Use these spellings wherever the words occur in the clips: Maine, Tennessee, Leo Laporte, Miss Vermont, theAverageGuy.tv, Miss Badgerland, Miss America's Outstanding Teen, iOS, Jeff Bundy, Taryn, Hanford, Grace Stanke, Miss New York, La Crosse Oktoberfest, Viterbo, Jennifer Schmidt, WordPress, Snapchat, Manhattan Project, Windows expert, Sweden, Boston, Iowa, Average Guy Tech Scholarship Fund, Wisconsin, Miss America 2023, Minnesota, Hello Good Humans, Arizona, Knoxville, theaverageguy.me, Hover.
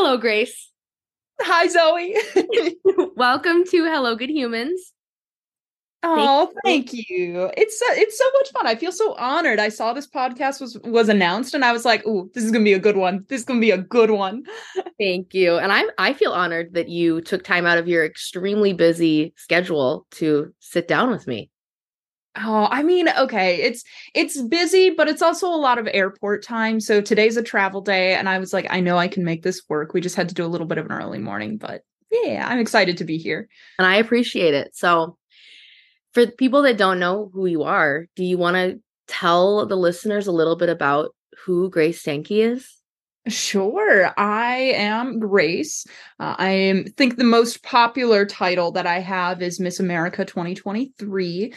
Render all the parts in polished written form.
Hello, Grace. Hi, Zoe. Welcome to Hello Good Humans. Oh, thank you. It's so much fun. I feel so honored. I saw this podcast was announced and I was like, "Ooh, this is going to be a good one. This is going to be a good one." Thank you. And I feel honored that you took time out of your extremely busy schedule to sit down with me. Oh, I mean, okay, it's busy, but it's also a lot of airport time. So today's a travel day and I was like, I know I can make this work. We just had to do a little bit of an early morning, but yeah, I'm excited to be here. And I appreciate it. So for people that don't know who you are, do you want to tell the listeners a little bit about who Grace Stanke is? Sure. I am Grace. I think the most popular title that I have is Miss America 2023,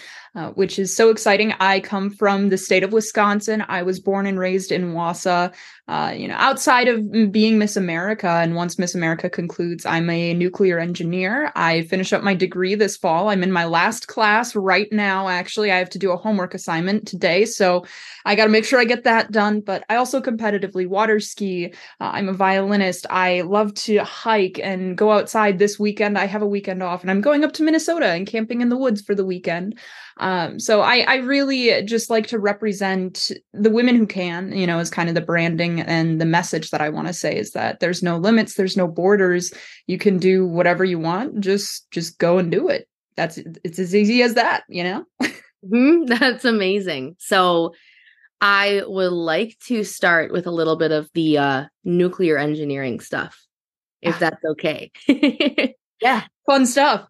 which is so exciting. I come from the state of Wisconsin. I was born and raised in Wausau. Outside of being Miss America, and once Miss America concludes, I'm a nuclear engineer. I finish up my degree this fall. I'm in my last class right now, actually. I have to do a homework assignment today, so I got to make sure I get that done. But I also competitively water ski. I'm a violinist. I love to hike and go outside this weekend. I have a weekend off, and I'm going up to Minnesota and camping in the woods for the weekend. So I really just like to represent the women who can, is kind of the branding and the message that I want to say is that there's no limits, there's no borders. You can do whatever you want. Just go and do it. It's as easy as that, Mm-hmm. That's amazing. So I would like to start with a little bit of the nuclear engineering stuff, if that's okay. Yeah, fun stuff.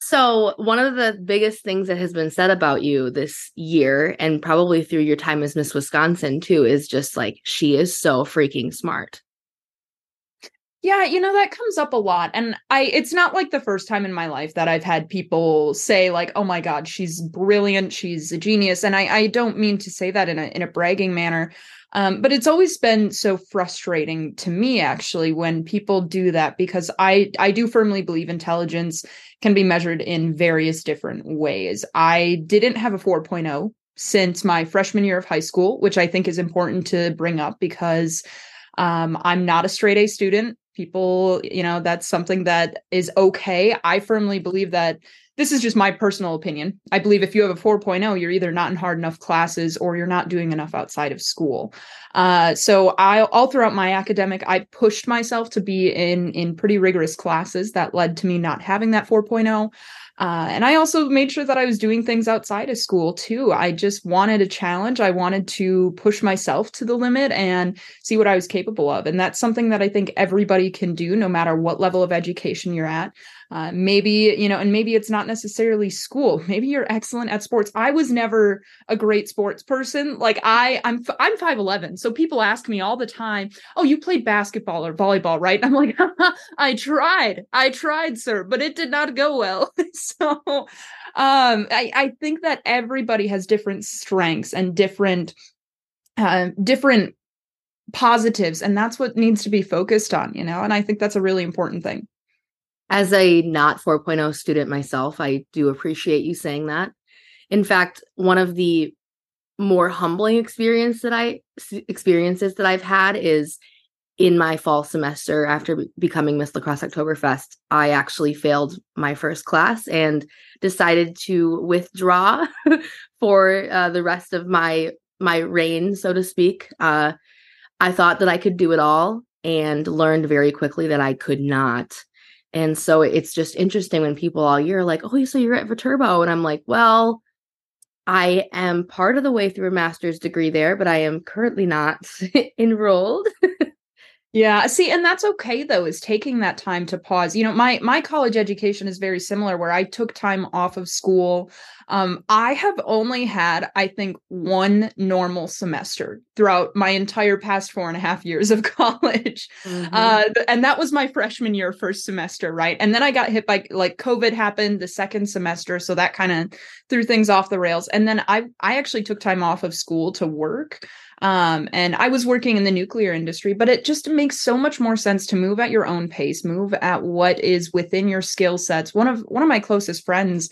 So one of the biggest things that has been said about you this year, and probably through your time as Miss Wisconsin too, is just like, she is so freaking smart. Yeah, that comes up a lot. And it's not like the first time in my life that I've had people say like, oh my God, she's brilliant. She's a genius. And I don't mean to say that in a bragging manner. But it's always been so frustrating to me, actually, when people do that, because I do firmly believe intelligence can be measured in various different ways. I didn't have a 4.0 since my freshman year of high school, which I think is important to bring up because I'm not a straight A student. People, that's something that is okay. I firmly believe that. This is just my personal opinion. I believe if you have a 4.0, you're either not in hard enough classes or you're not doing enough outside of school. So all throughout my academic, I pushed myself to be in pretty rigorous classes that led to me not having that 4.0. And I also made sure that I was doing things outside of school too. I just wanted a challenge. I wanted to push myself to the limit and see what I was capable of. And that's something that I think everybody can do no matter what level of education you're at. Maybe it's not necessarily school. Maybe you're excellent at sports. I was never a great sports person. Like I'm 5'11", so people ask me all the time, "Oh, you played basketball or volleyball, right?" And I'm like, "I tried, sir, but it did not go well." So, I think that everybody has different strengths and different positives, and that's what needs to be focused on, And I think that's a really important thing. As a not 4.0 student myself, I do appreciate you saying that. In fact, one of the more humbling experiences that I've had is in my fall semester after becoming Miss La Crosse Oktoberfest. I actually failed my first class and decided to withdraw for the rest of my reign, so to speak. I thought that I could do it all and learned very quickly that I could not. And so it's just interesting when people all year are like, oh, so you're at Viterbo. And I'm like, well, I am part of the way through a master's degree there, but I am currently not enrolled. Yeah. See, and that's okay, though, is taking that time to pause. My college education is very similar where I took time off of school. I have only had, I think, one normal semester throughout my entire past 4.5 years of college. Mm-hmm. And that was my freshman year, first semester. Right. And then I got hit by COVID happened the second semester. So that kind of threw things off the rails. And then I actually took time off of school to work. And I was working in the nuclear industry, but it just makes so much more sense to move at your own pace, move at what is within your skill sets. One of my closest friends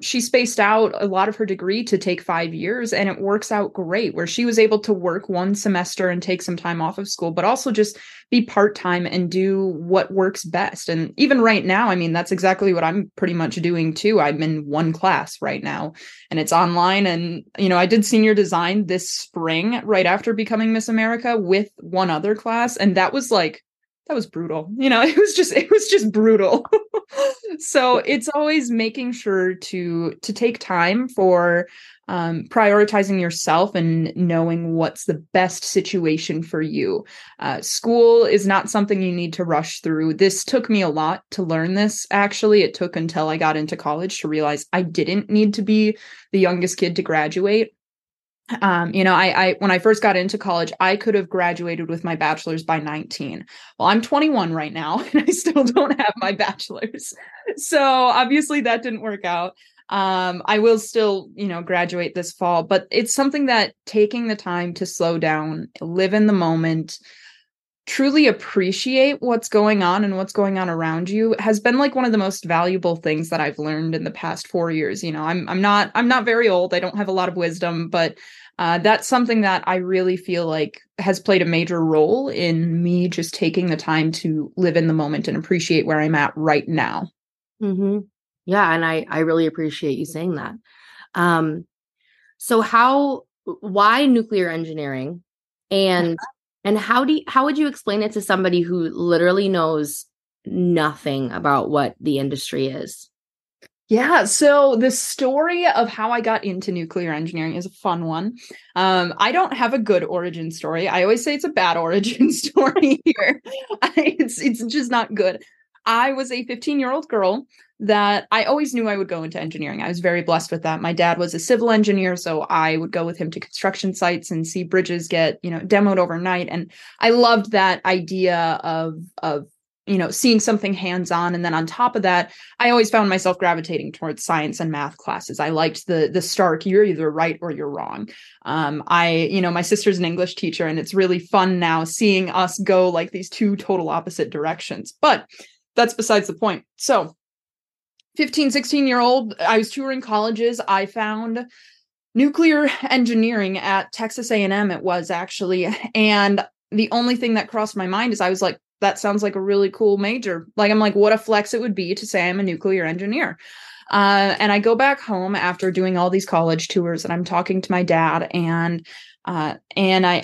She spaced out a lot of her degree to take 5 years, and it works out great where she was able to work one semester and take some time off of school, but also just be part-time and do what works best. And even right now, I mean, that's exactly what I'm pretty much doing too. I'm in one class right now and it's online. And, you know, I did senior design this spring right after becoming Miss America with one other class. And that was like, that was brutal. You know, it was just brutal. So it's always making sure to take time for prioritizing yourself and knowing what's the best situation for you. School is not something you need to rush through. This took me a lot to learn this. Actually, it took until I got into college to realize I didn't need to be the youngest kid to graduate. You know, I when I first got into college, I could have graduated with my bachelor's by 19. Well, I'm 21 right now, and I still don't have my bachelor's. So obviously that didn't work out. I will still, you know, graduate this fall, but it's something that taking the time to slow down, live in the moment, truly appreciate what's going on and what's going on around you has been like one of the most valuable things that I've learned in the past 4 years. You know, I'm not very old. I don't have a lot of wisdom, but that's something that I really feel like has played a major role in me just taking the time to live in the moment and appreciate where I'm at right now. Mm-hmm. Yeah. And I really appreciate you saying that. So why nuclear engineering and how would you explain it to somebody who literally knows nothing about what the industry is? Yeah. So the story of how I got into nuclear engineering is a fun one. I don't have a good origin story. I always say it's a bad origin story here. It's just not good. I was a 15-year-old girl that I always knew I would go into engineering. I was very blessed with that. My dad was a civil engineer, so I would go with him to construction sites and see bridges get, you know, demoed overnight. And I loved that idea of, you know, seeing something hands-on. And then on top of that, I always found myself gravitating towards science and math classes. I liked the stark, you're either right or you're wrong. You know, my sister's an English teacher, and it's really fun now seeing us go like these two total opposite directions. But that's besides the point. So 15, 16-year-old, I was touring colleges. I found nuclear engineering at Texas A&M, it was actually. And the only thing that crossed my mind is I was like, that sounds like a really cool major. Like, I'm like, what a flex it would be to say I'm a nuclear engineer. And I go back home after doing all these college tours, and I'm talking to my dad, and I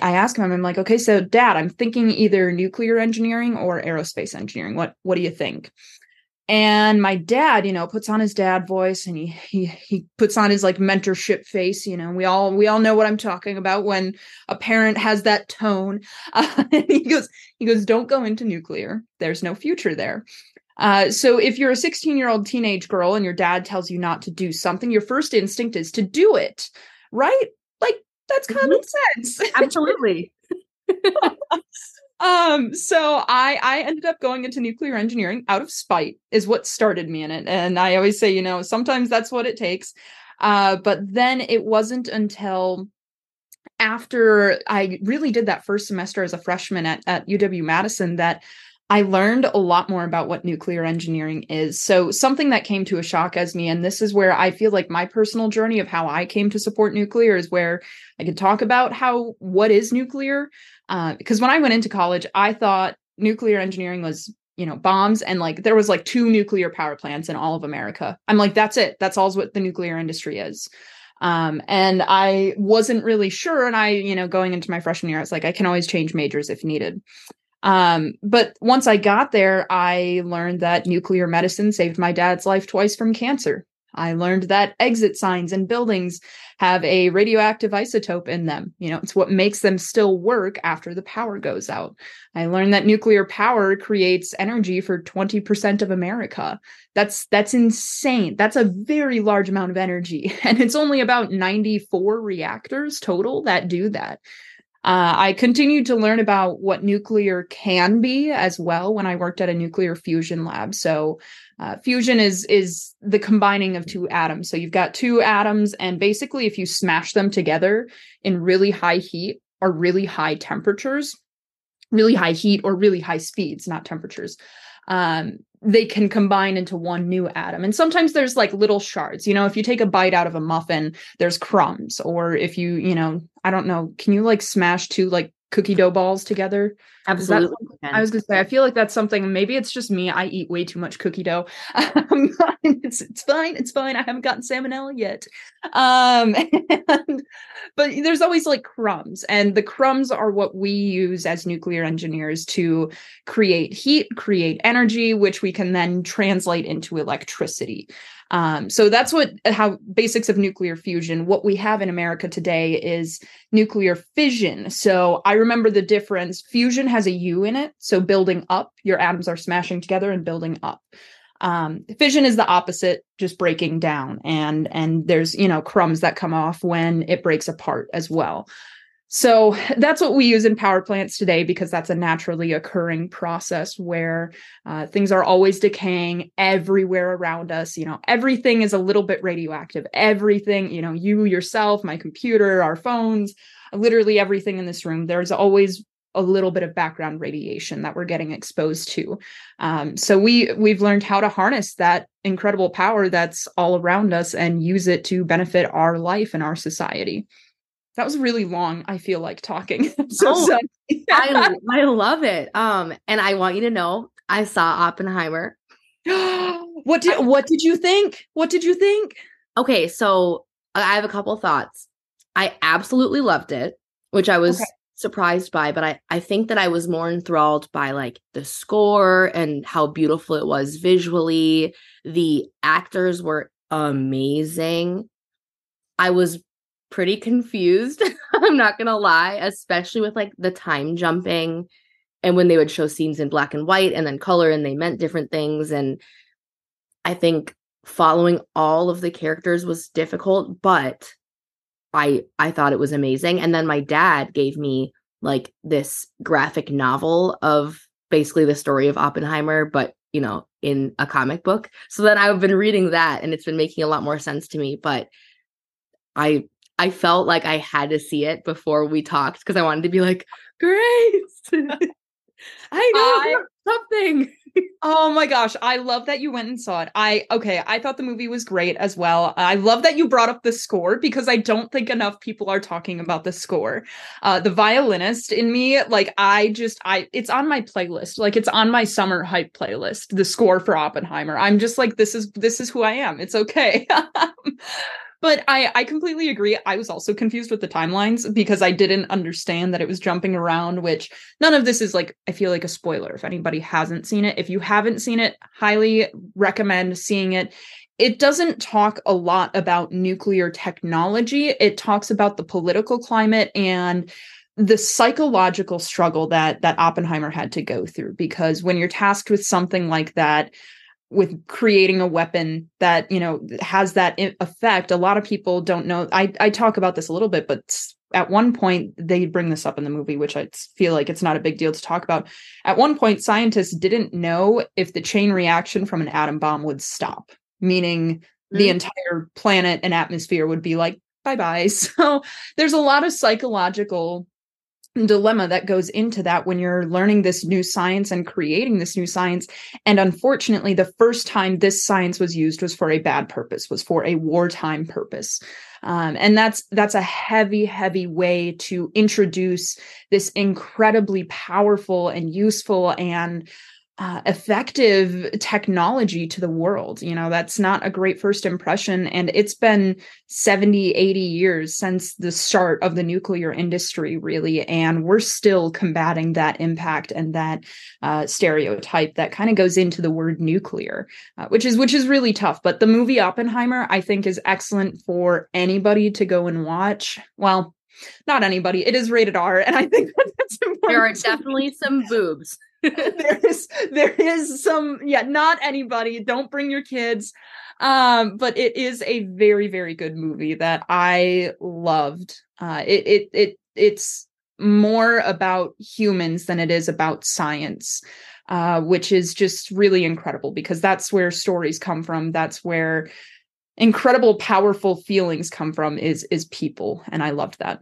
ask him, I'm like, okay, so Dad, I'm thinking either nuclear engineering or aerospace engineering. What do you think? And my dad, you know, puts on his dad voice, and he puts on his like mentorship face. You know, we all know what I'm talking about when a parent has that tone. And he goes, don't go into nuclear. There's no future there. So if you're a 16-year-old teenage girl and your dad tells you not to do something, your first instinct is to do it, right? Like, that's common sense. Absolutely. So I ended up going into nuclear engineering out of spite is what started me in it. And I always say, you know, sometimes that's what it takes. But then it wasn't until after I really did that first semester as a freshman at UW-Madison that I learned a lot more about what nuclear engineering is. So something that came to a shock as me, and this is where I feel like my personal journey of how I came to support nuclear is where I could talk about what is nuclear. Because when I went into college, I thought nuclear engineering was, you know, bombs. And like, there was like 2 nuclear power plants in all of America. I'm like, that's it. That's all what the nuclear industry is. And I wasn't really sure. And I, you know, going into my freshman year, I was like, I can always change majors if needed. But once I got there, I learned that nuclear medicine saved my dad's life twice from cancer. I learned that exit signs in buildings have a radioactive isotope in them. You know, it's what makes them still work after the power goes out. I learned that nuclear power creates energy for 20% of America. That's insane. That's a very large amount of energy. And it's only about 94 reactors total that do that. I continued to learn about what nuclear can be as well when I worked at a nuclear fusion lab. So fusion is the combining of 2 atoms. So you've got 2 atoms, and basically if you smash them together in really high heat or really high temperatures, really high heat or really high speeds, not temperatures, they can combine into one new atom. And sometimes there's like little shards, you know, if you take a bite out of a muffin, there's crumbs, or if you, you know, I don't know, can you like smash two like cookie dough balls together? Absolutely. I was gonna say, I feel like that's something, maybe it's just me. I eat way too much cookie dough. It's fine. I haven't gotten salmonella yet. But there's always like crumbs, and the crumbs are what we use as nuclear engineers to create heat, create energy, which we can then translate into electricity. So that's how basics of nuclear fusion. What we have in America today is nuclear fission. So I remember the difference. Fusion has a U in it. So building up, your atoms are smashing together and building up. Fission is the opposite, just breaking down. And there's, you know, crumbs that come off when it breaks apart as well. So that's what we use in power plants today, because that's a naturally occurring process where things are always decaying everywhere around us. You know, everything is a little bit radioactive. Everything, you know, you, yourself, my computer, our phones, literally everything in this room. There's always a little bit of background radiation that we're getting exposed to. So we've learned how to harness that incredible power that's all around us and use it to benefit our life and our society. That was really long, I feel like, talking. I love it. And I want you to know, I saw Oppenheimer. What did you think? What did you think? Okay, so I have a couple thoughts. I absolutely loved it, which I was surprised by, but I think that I was more enthralled by like the score and how beautiful it was visually. The actors were amazing. I was pretty confused, I'm not gonna lie, especially with like the time jumping and when they would show scenes in black and white and then color, and they meant different things. And I think following all of the characters was difficult, but I thought it was amazing. And then my dad gave me like this graphic novel of basically the story of Oppenheimer, but you know, in a comic book. So then I've been reading that, and it's been making a lot more sense to me. But I felt like I had to see it before we talked, because I wanted to be like, Grace, I know something. Oh my gosh. I love that you went and saw it. I thought the movie was great as well. I love that you brought up the score, because I don't think enough people are talking about the score. The violinist in me, like it's on my playlist. Like it's on my summer hype playlist, the score for Oppenheimer. I'm just like, this is who I am. It's okay. But I completely agree. I was also confused with the timelines, because I didn't understand that it was jumping around, which none of this is like, I feel like a spoiler if anybody hasn't seen it. If you haven't seen it, highly recommend seeing it. It doesn't talk a lot about nuclear technology. It talks about the political climate and the psychological struggle that Oppenheimer had to go through, because when you're tasked with something like that, with creating a weapon that, you know, has that effect. A lot of people don't know. I talk about this a little bit, but at one point they bring this up in the movie, which I feel like it's not a big deal to talk about. At one point, scientists didn't know if the chain reaction from an atom bomb would stop, meaning the entire planet and atmosphere would be like, bye-bye. So there's a lot of psychological dilemma that goes into that when you're learning this new science and creating this new science. And unfortunately, the first time this science was used was for a bad purpose, was for a wartime purpose. And that's a heavy, heavy way to introduce this incredibly powerful and useful and effective technology to the world. You know, that's not a great first impression. And it's been 70, 80 years since the start of the nuclear industry, really. And we're still combating that impact and that stereotype that kind of goes into the word nuclear, which is really tough. But the movie Oppenheimer, I think, is excellent for anybody to go and watch. Well, not anybody. It is rated R. And I think that's important. There are definitely some boobs. There is some, not anybody, don't bring your kids. But it is a very, very good movie that I loved. It's more about humans than it is about science, which is just really incredible, because that's where stories come from. That's where incredible, powerful feelings come from is people. And I loved that.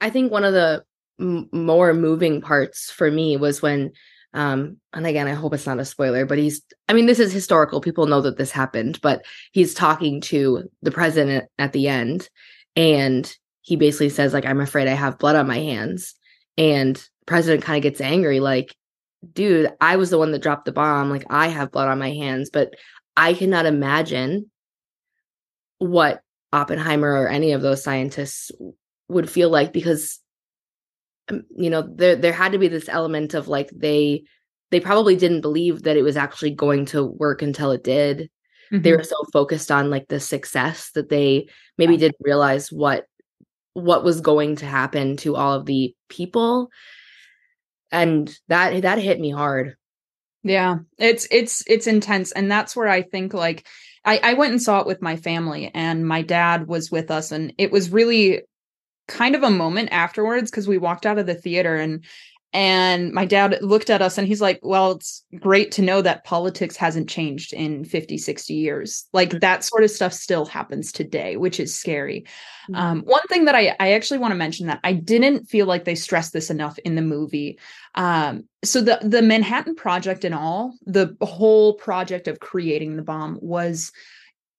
I think one of the more moving parts for me was when And again, I hope it's not a spoiler, but this is historical. People know that this happened, but he's talking to the president at the end, and he basically says, like, I'm afraid I have blood on my hands. And the president kind of gets angry, like, dude, I was the one that dropped the bomb. Like, I have blood on my hands, but I cannot imagine what Oppenheimer or any of those scientists would feel like, because, you know, there had to be this element of like, they probably didn't believe that it was actually going to work until it did. Mm-hmm. They were so focused on like the success that they maybe didn't realize what was going to happen to all of the people. And that hit me hard. Yeah, it's intense. And that's where I think, like, I went and saw it with my family, and my dad was with us, and it was really kind of a moment afterwards, because we walked out of the theater and my dad looked at us and he's like, well, it's great to know that politics hasn't changed in 50, 60 years. Like, that sort of stuff still happens today, which is scary. Mm-hmm. One thing that I actually want to mention that I didn't feel like they stressed this enough in the movie. So the Manhattan Project and all, the whole project of creating the bomb was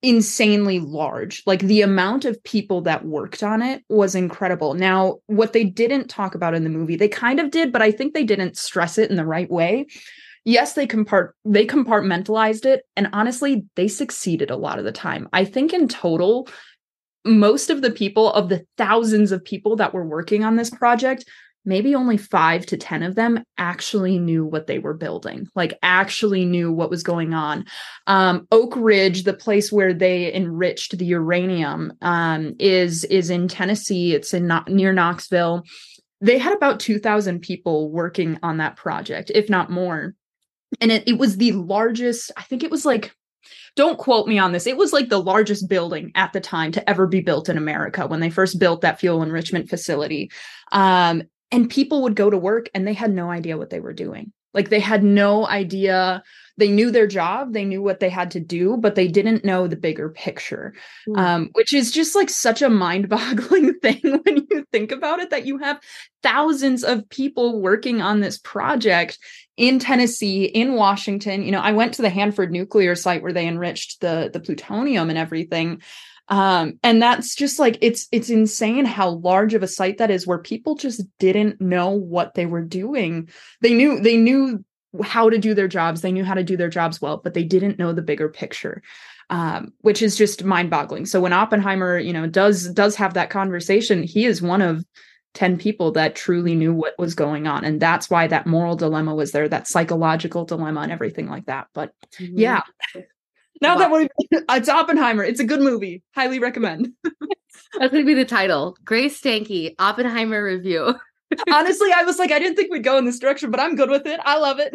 insanely large. Like, the amount of people that worked on it was incredible. Now, what they didn't talk about in the movie, they kind of did, but I think they didn't stress it in the right way. Yes, they compartmentalized it. And honestly, they succeeded a lot of the time. I think in total, most of the people, of the thousands of people that were working on this project, maybe only 5 to 10 of them actually knew what they were building, like actually knew what was going on. Oak Ridge, the place where they enriched the uranium, is in Tennessee. It's near Knoxville. They had about 2,000 people working on that project, if not more. And it was the largest, I think it was like, don't quote me on this, it was like the largest building at the time to ever be built in America when they first built that fuel enrichment facility. And people would go to work and they had no idea what they were doing. Like, they had no idea. They knew their job. They knew what they had to do, but they didn't know the bigger picture, which is just like such a mind-boggling thing when you think about it, that you have thousands of people working on this project in Tennessee, in Washington. You know, I went to the Hanford nuclear site where they enriched the plutonium and everything. And that's just like, it's insane how large of a site that is, where people just didn't know what they were doing. They knew how to do their jobs. They knew how to do their jobs well, but they didn't know the bigger picture, which is just mind boggling. So when Oppenheimer, you know, does have that conversation, he is one of 10 people that truly knew what was going on. And that's why that moral dilemma was there, that psychological dilemma and everything like that. But mm-hmm. Yeah. Now that it's Oppenheimer. It's a good movie. Highly recommend. That's going to be the title. Grace Stanke, Oppenheimer review. Honestly, I was like, I didn't think we'd go in this direction, but I'm good with it. I love it.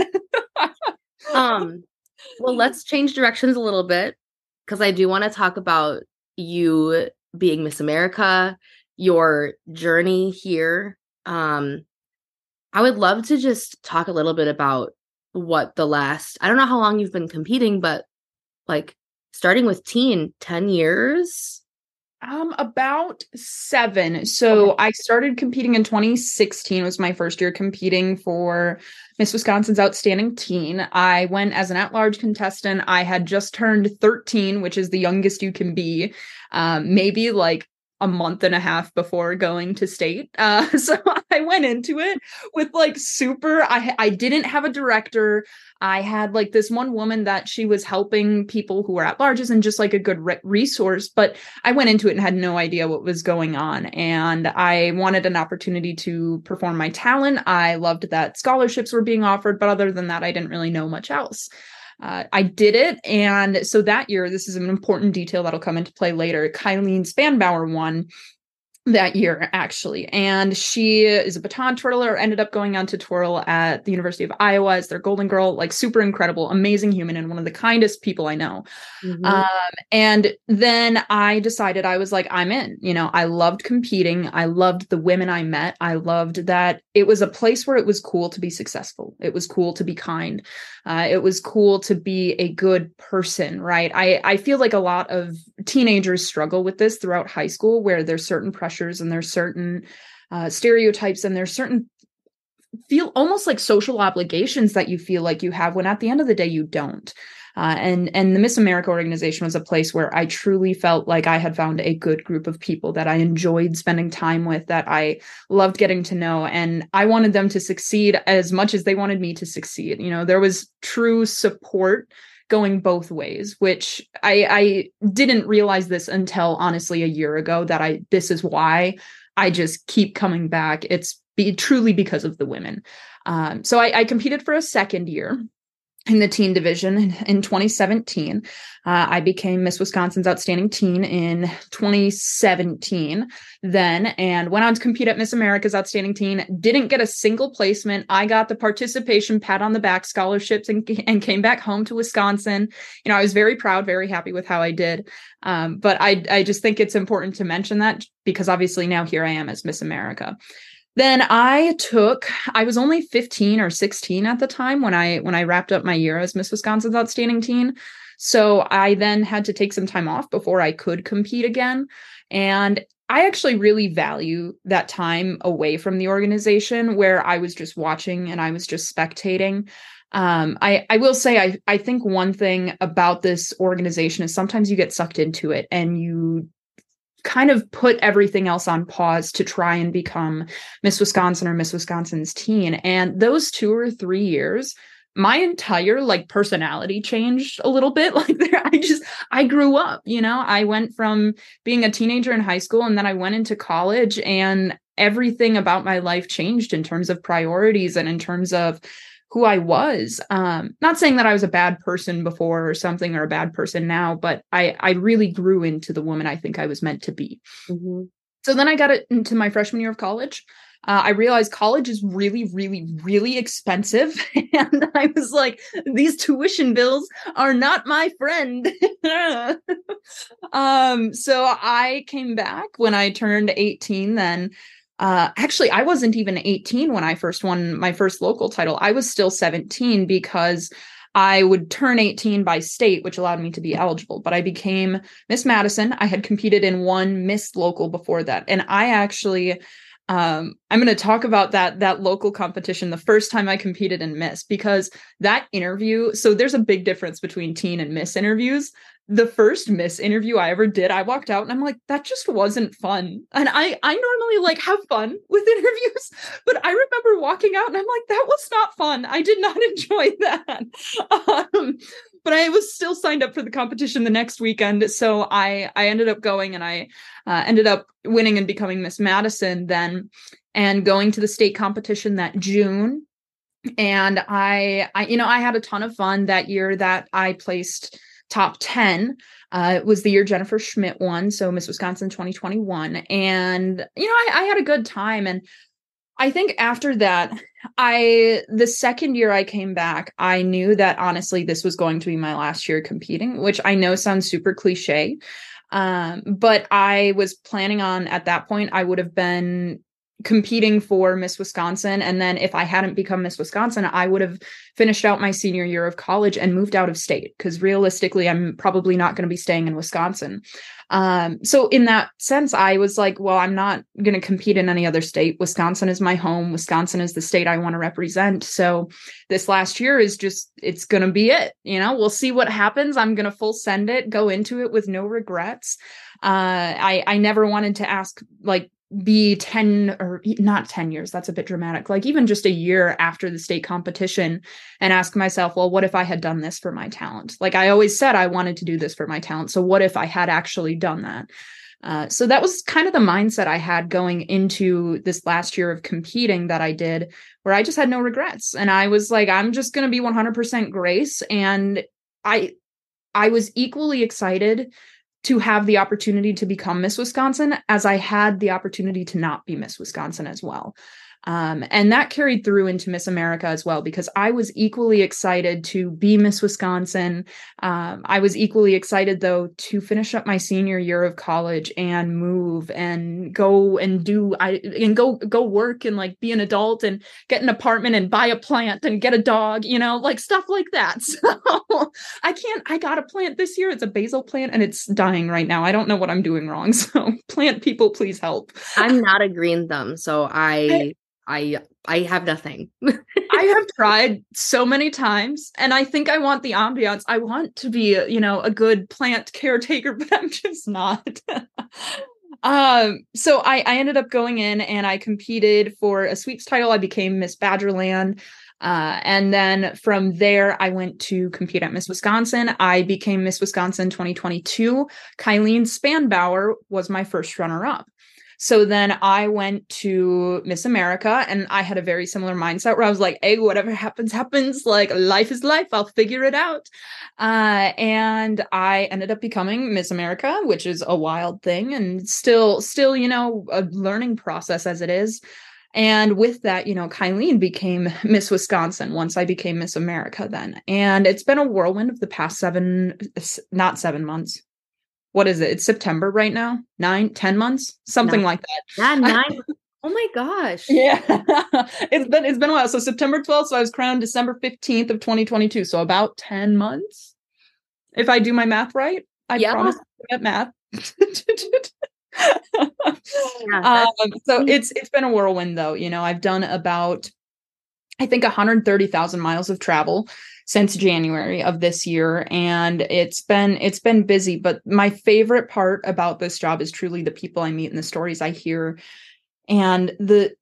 Well, let's change directions a little bit, because I do want to talk about you being Miss America, your journey here. I would love to just talk a little bit about what I don't know how long you've been competing, but like starting with teen, 10 years? About 7. So I started competing in 2016 was my first year competing for Miss Wisconsin's Outstanding Teen. I went as an at-large contestant. I had just turned 13, which is the youngest you can be, maybe like a month and a half before going to state. So I went into it with like I didn't have a director. I had like this one woman that she was helping people who were at larges and just like a good resource, but I went into it and had no idea what was going on. And I wanted an opportunity to perform my talent. I loved that scholarships were being offered, but other than that, I didn't really know much else. I did it. And so that year, this is an important detail that'll come into play later, Kylene Spanbauer won that year, actually. And she is a baton twirler, ended up going on to twirl at the University of Iowa as their golden girl, like super incredible, amazing human, and one of the kindest people I know. Mm-hmm. And then I decided, I was like, I'm in. You know, I loved competing. I loved the women I met. I loved that it was a place where it was cool to be successful. It was cool to be kind. It was cool to be a good person, right? I feel like a lot of teenagers struggle with this throughout high school, where there's certain pressures and there's certain stereotypes and there's certain feel almost like social obligations that you feel like you have when at the end of the day, you don't. And the Miss America organization was a place where I truly felt like I had found a good group of people that I enjoyed spending time with, that I loved getting to know. And I wanted them to succeed as much as they wanted me to succeed. You know, there was true support going both ways, which I didn't realize this until honestly a year ago, that this is why I just keep coming back. It's truly because of the women. So I competed for a second year in the teen division in 2017. I became Miss Wisconsin's Outstanding Teen in 2017 then, and went on to compete at Miss America's Outstanding Teen. Didn't get a single placement. I got the participation pat on the back scholarships and came back home to Wisconsin. You know, I was very proud, very happy with how I did. But I just think it's important to mention that, because obviously now here I am as Miss America. Then I was only 15 or 16 at the time when I wrapped up my year as Miss Wisconsin's Outstanding Teen. So I then had to take some time off before I could compete again. And I actually really value that time away from the organization where I was just watching and I was just spectating. I will say, I think one thing about this organization is sometimes you get sucked into it and you kind of put everything else on pause to try and become Miss Wisconsin or Miss Wisconsin's Teen. And those 2 or 3 years, my entire personality changed a little bit. I grew up, you know, I went from being a teenager in high school and then I went into college, and everything about my life changed in terms of priorities and in terms of who I was. Not saying that I was a bad person before or something, or a bad person now, but I really grew into the woman I think I was meant to be. Mm-hmm. So then I got into my freshman year of college. I realized college is really, really, really expensive. And I was like, these tuition bills are not my friend. So I came back when I turned 18 then. Actually, I wasn't even 18 when I first won my first local title. I was still 17 because I would turn 18 by state, which allowed me to be eligible. But I became Miss Madison. I had competed in one Miss Local before that. And I actually... I'm going to talk about that local competition the first time I competed in Miss, because that interview, so there's a big difference between teen and Miss interviews. The first Miss interview I ever did, I walked out and I'm like, that just wasn't fun. And I normally have fun with interviews, but I remember walking out and I'm like, that was not fun. I did not enjoy that. But I was still signed up for the competition the next weekend. So I ended up going, and I ended up winning and becoming Miss Madison then, and going to the state competition that June. And I had a ton of fun that year. That I placed top 10. It was the year Jennifer Schmidt won. So Miss Wisconsin 2021. And, I had a good time. And I think after that, the second year I came back, I knew that honestly, this was going to be my last year competing, which I know sounds super cliche. But I was planning on, at that point, I would have been competing for Miss Wisconsin. And then if I hadn't become Miss Wisconsin, I would have finished out my senior year of college and moved out of state, because realistically, I'm probably not going to be staying in Wisconsin. So in that sense, I was like, well, I'm not going to compete in any other state. Wisconsin is my home. Wisconsin is the state I want to represent. So this last year is just, it's going to be it. We'll see what happens. I'm going to full send it, go into it with no regrets. I never wanted to ask, be 10 or not 10 years. That's a bit dramatic. Even just a year after the state competition, and ask myself, well, what if I had done this for my talent? I always said I wanted to do this for my talent. So what if I had actually done that? So that was kind of the mindset I had going into this last year of competing that I did, where I just had no regrets. And I was like, I'm just going to be 100% Grace. And I was equally excited to have the opportunity to become Miss Wisconsin as I had the opportunity to not be Miss Wisconsin as well. And that carried through into Miss America as well, because I was equally excited to be Miss Wisconsin. I was equally excited, though, to finish up my senior year of college and move and go and go work and be an adult and get an apartment and buy a plant and get a dog, stuff like that. So I got a plant this year. It's a basil plant and it's dying right now. I don't know what I'm doing wrong. So plant people, please help. I'm not a green thumb. So I I have nothing. I have tried so many times, and I think I want the ambiance. I want to be, a good plant caretaker, but I'm just not. So I ended up going in and I competed for a sweeps title. I became Miss Badgerland. And then from there, I went to compete at Miss Wisconsin. I became Miss Wisconsin 2022. Kylene Spanbauer was my first runner-up. So then I went to Miss America, and I had a very similar mindset where I was like, hey, whatever happens, happens. Like, life is life. I'll figure it out. And I ended up becoming Miss America, which is a wild thing and still, a learning process as it is. And with that, Kylene became Miss Wisconsin once I became Miss America then. And it's been a whirlwind of the past 7 months. What is it? It's September right now. 9, 10 months, something like that. Yeah, 9. Oh my gosh. Yeah. It's been a while. So September 12th. So I was crowned December 15th of 2022. So about 10 months. If I do my math right, I promise I'll get math. So it's been a whirlwind though. I've done about, I think, 130,000 miles of travel since January of this year. And it's been busy, but my favorite part about this job is truly the people I meet and the stories I hear. And the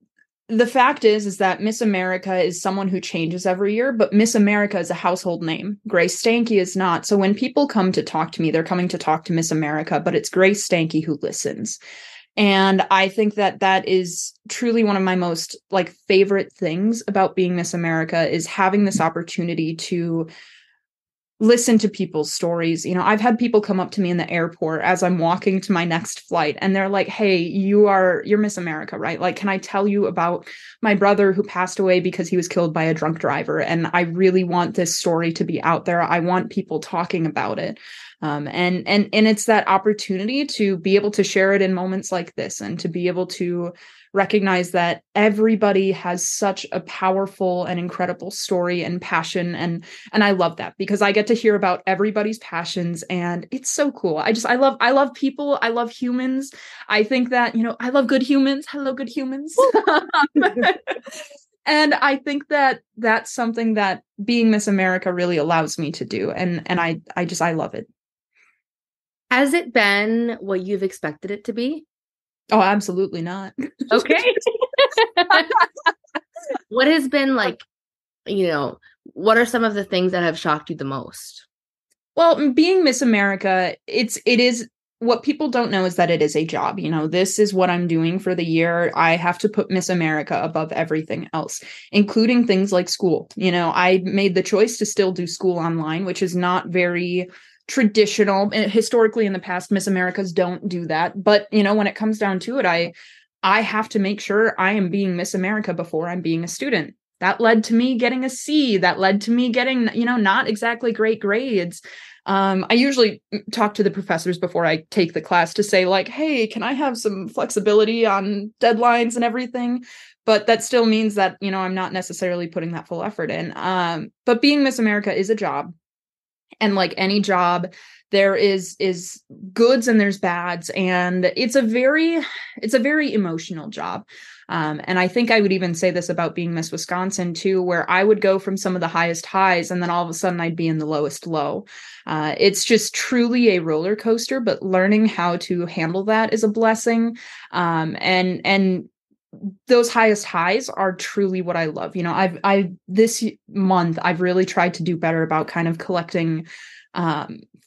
fact is that Miss America is someone who changes every year, but Miss America is a household name. Grace Stanke is not. So when people come to talk to me, they're coming to talk to Miss America, but it's Grace Stanke who listens. And I think that is truly one of my most favorite things about being Miss America is having this opportunity to listen to people's stories. I've had people come up to me in the airport as I'm walking to my next flight, and they're like, hey, you're Miss America, right? Like, can I tell you about my brother who passed away because he was killed by a drunk driver? And I really want this story to be out there. I want people talking about it. And it's that opportunity to be able to share it in moments like this and to be able to recognize that everybody has such a powerful and incredible story and passion. And I love that because I get to hear about everybody's passions, and it's so cool. I love people. I love humans. I think that, I love good humans. Hello, good humans. And I think that that's something that being Miss America really allows me to do. And I love it. Has it been what you've expected it to be? Oh, absolutely not. Okay. What has been what are some of the things that have shocked you the most? Well, being Miss America, it is. What people don't know is that it is a job. This is what I'm doing for the year. I have to put Miss America above everything else, including things like school. I made the choice to still do school online, which is not very traditional. Historically, in the past, Miss Americas don't do that. But, when it comes down to it, I have to make sure I am being Miss America before I'm being a student. That led to me getting a C. That led to me getting, not exactly great grades. I usually talk to the professors before I take the class to say hey, can I have some flexibility on deadlines and everything? But that still means that, I'm not necessarily putting that full effort in. But being Miss America is a job. And like any job, there is goods and there's bads. And it's a very emotional job. And I think I would even say this about being Miss Wisconsin too, where I would go from some of the highest highs and then all of a sudden I'd be in the lowest low. It's just truly a roller coaster, but learning how to handle that is a blessing. And those highest highs are truly what I love. I've this month, I've really tried to do better about kind of collecting,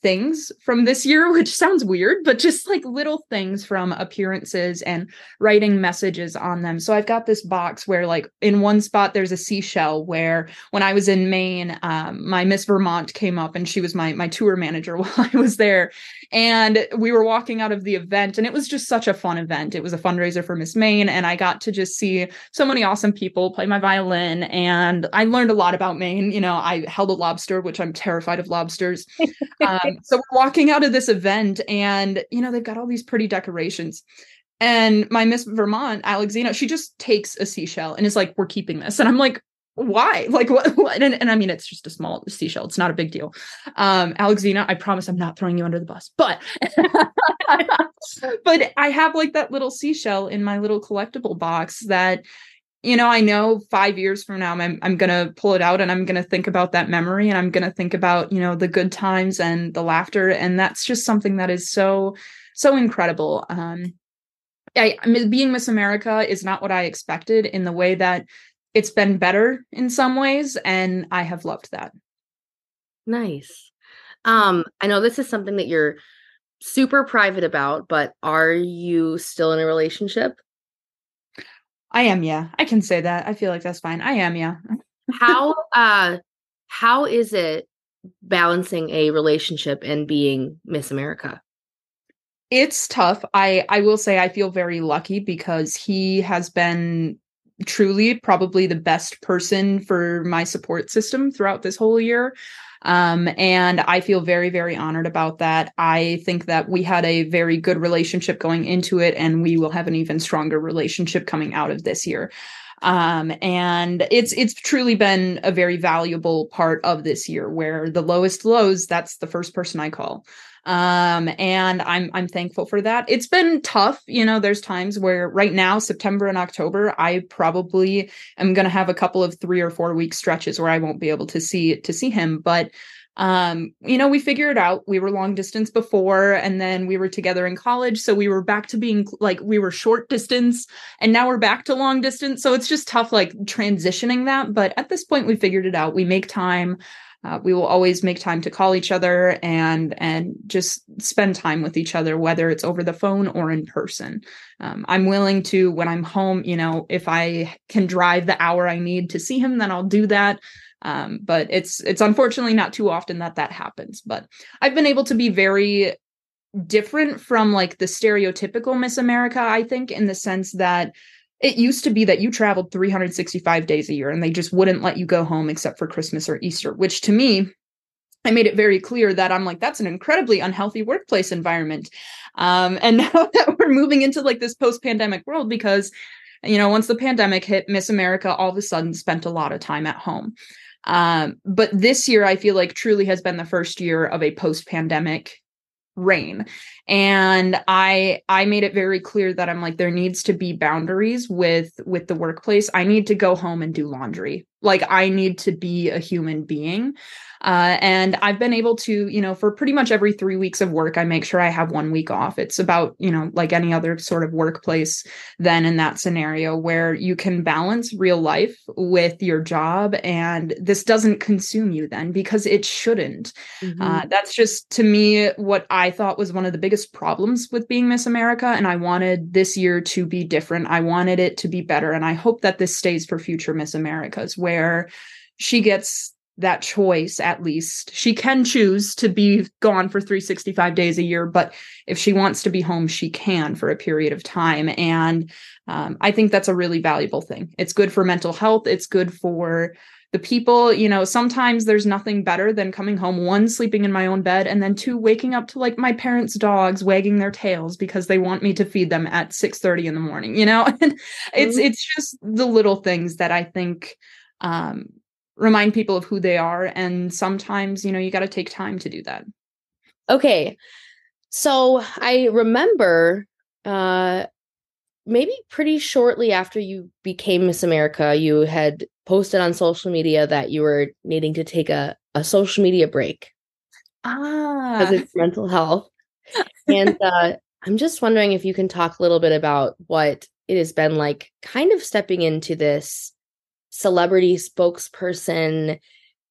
things from this year, which sounds weird, but just little things from appearances and writing messages on them. So I've got this box where in one spot, there's a seashell where when I was in Maine, my Miss Vermont came up and she was my tour manager while I was there. And we were walking out of the event and it was just such a fun event. It was a fundraiser for Miss Maine. And I got to just see so many awesome people play my violin. And I learned a lot about Maine. I held a lobster, which I'm terrified of lobsters. So we're walking out of this event and, they've got all these pretty decorations. And my Miss Vermont, Alexina, she just takes a seashell and is like, we're keeping this. And I'm like, why? What? And I mean, it's just a small seashell. It's not a big deal. Alexina, I promise I'm not throwing you under the bus, but, but I have that little seashell in my little collectible box that you know, I know 5 years from now, I'm going to pull it out and I'm going to think about that memory and I'm going to think about, you know, the good times and the laughter. And that's just something that is so, so incredible. Being Miss America is not what I expected, in the way that it's been better in some ways. And I have loved that. Nice. I know this is something that you're super private about, but are you still in a relationship? I am. Yeah, I can say that. I feel like that's fine. I am. Yeah. How is it balancing a relationship and being Miss America? It's tough. I will say I feel very lucky because he has been truly probably the best person for my support system throughout this whole year. And I feel very, very honored about that. I think that we had a very good relationship going into it, and we will have an even stronger relationship coming out of this year. And it's truly been a very valuable part of this year, where the lowest lows, that's the first person I call. And I'm thankful for that. It's been tough. You know, there's times where right now, September and October, I probably am going to have a couple of 3 or 4 week stretches where I won't be able to see him. But, you know, we figured it out. We were long distance before, and then we were together in college. So we were back to being like, we were short distance, and now we're back to long distance. So it's just tough, like transitioning that. But at this point, we figured it out. We make time. We will always make time to call each other and just spend time with each other, whether it's over the phone or in person. I'm willing to, when I'm home, you know, if I can drive the hour I need to see him, then I'll do that. But it's unfortunately not too often that happens. But I've been able to be very different from like the stereotypical Miss America, I think, in the sense that it used to be that you traveled 365 days a year and they just wouldn't let you go home except for Christmas or Easter, which to me, I made it very clear that I'm like, that's an incredibly unhealthy workplace environment. And now that we're moving into like this post-pandemic world, because, you know, once the pandemic hit, Miss America all of a sudden spent a lot of time at home. But this year, I feel like truly has been the first year of a post-pandemic reign. And I made it very clear that I'm like, there needs to be boundaries with the workplace. I need to go home and do laundry. Like I need to be a human being. And I've been able to, you know, for pretty much every 3 weeks of work, I make sure I have 1 week off. It's about, you know, like any other sort of workplace then in that scenario where you can balance real life with your job. And this doesn't consume you then, because it shouldn't. Mm-hmm. That's just, to me, what I thought was one of the biggest problems with being Miss America. And I wanted this year to be different. I wanted it to be better. And I hope that this stays for future Miss Americas, where she gets that choice. At least she can choose to be gone for 365 days a year, but if she wants to be home, she can for a period of time. And I think that's a really valuable thing. It's good for mental health. It's good for the people. You know, sometimes there's nothing better than coming home, one, sleeping in my own bed, and then two, waking up to like my parents' dogs wagging their tails because they want me to feed them at 6:30 in the morning, you know, and it's just the little things that I think remind people of who they are. And sometimes, you know, you got to take time to do that. Okay. So I remember maybe pretty shortly after you became Miss America, you had posted on social media that you were needing to take a social media break. Because it's mental health. And I'm just wondering if you can talk a little bit about what it has been like kind of stepping into this celebrity spokesperson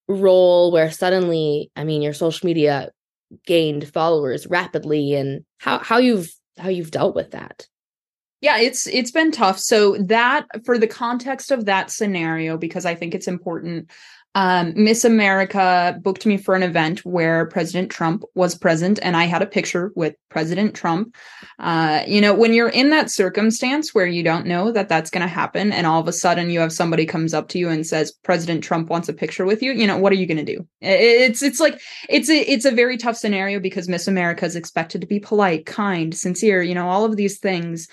role where suddenly, I mean, your social media gained followers rapidly, and how you've dealt with that. Yeah, it's been tough. So that, for the context of that scenario, because I think it's important, Miss America booked me for an event where President Trump was present, and I had a picture with President Trump. You know, when you're in that circumstance where you don't know that that's going to happen, and all of a sudden you have somebody comes up to you and says, President Trump wants a picture with you, you know, what are you going to do? It's a very tough scenario, because Miss America is expected to be polite, kind, sincere, you know, all of these things.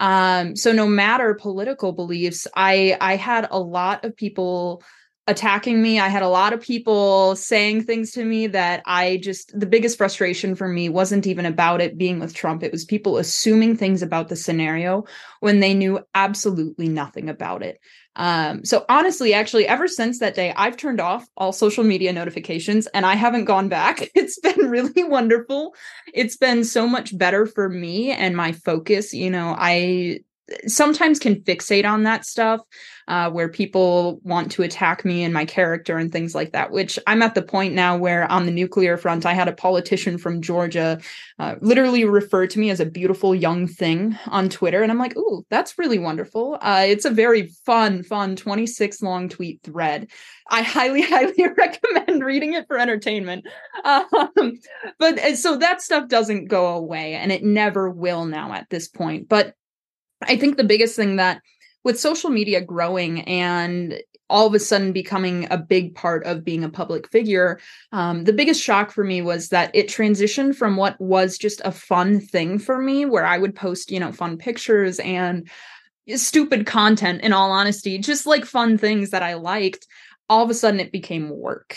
So no matter political beliefs, I had a lot of people attacking me. I had a lot of people saying things to me that the biggest frustration for me wasn't even about it being with Trump. It was people assuming things about the scenario when they knew absolutely nothing about it. So honestly, actually, ever since that day, I've turned off all social media notifications and I haven't gone back. It's been really wonderful. It's been so much better for me and my focus. You know, I sometimes can fixate on that stuff where people want to attack me and my character and things like that, which I'm at the point now where on the nuclear front, I had a politician from Georgia literally refer to me as a beautiful young thing on Twitter. And I'm like, ooh, that's really wonderful. It's a very fun 26 long tweet thread. I highly recommend reading it for entertainment. But so that stuff doesn't go away and it never will now at this point. But I think the biggest thing that with social media growing and all of a sudden becoming a big part of being a public figure, the biggest shock for me was that it transitioned from what was just a fun thing for me where I would post, you know, fun pictures and stupid content, in all honesty, just like fun things that I liked. All of a sudden it became work,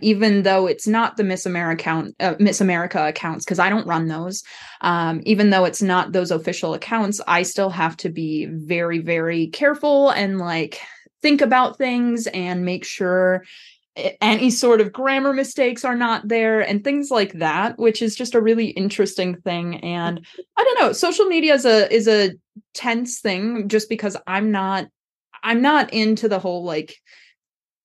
even though it's not the Miss America accounts, because I don't run those. Even though it's not those official accounts, I still have to be very, very careful and like think about things and make sure any sort of grammar mistakes are not there and things like that, which is just a really interesting thing. And I don't know, social media is a tense thing just because I'm not into the whole like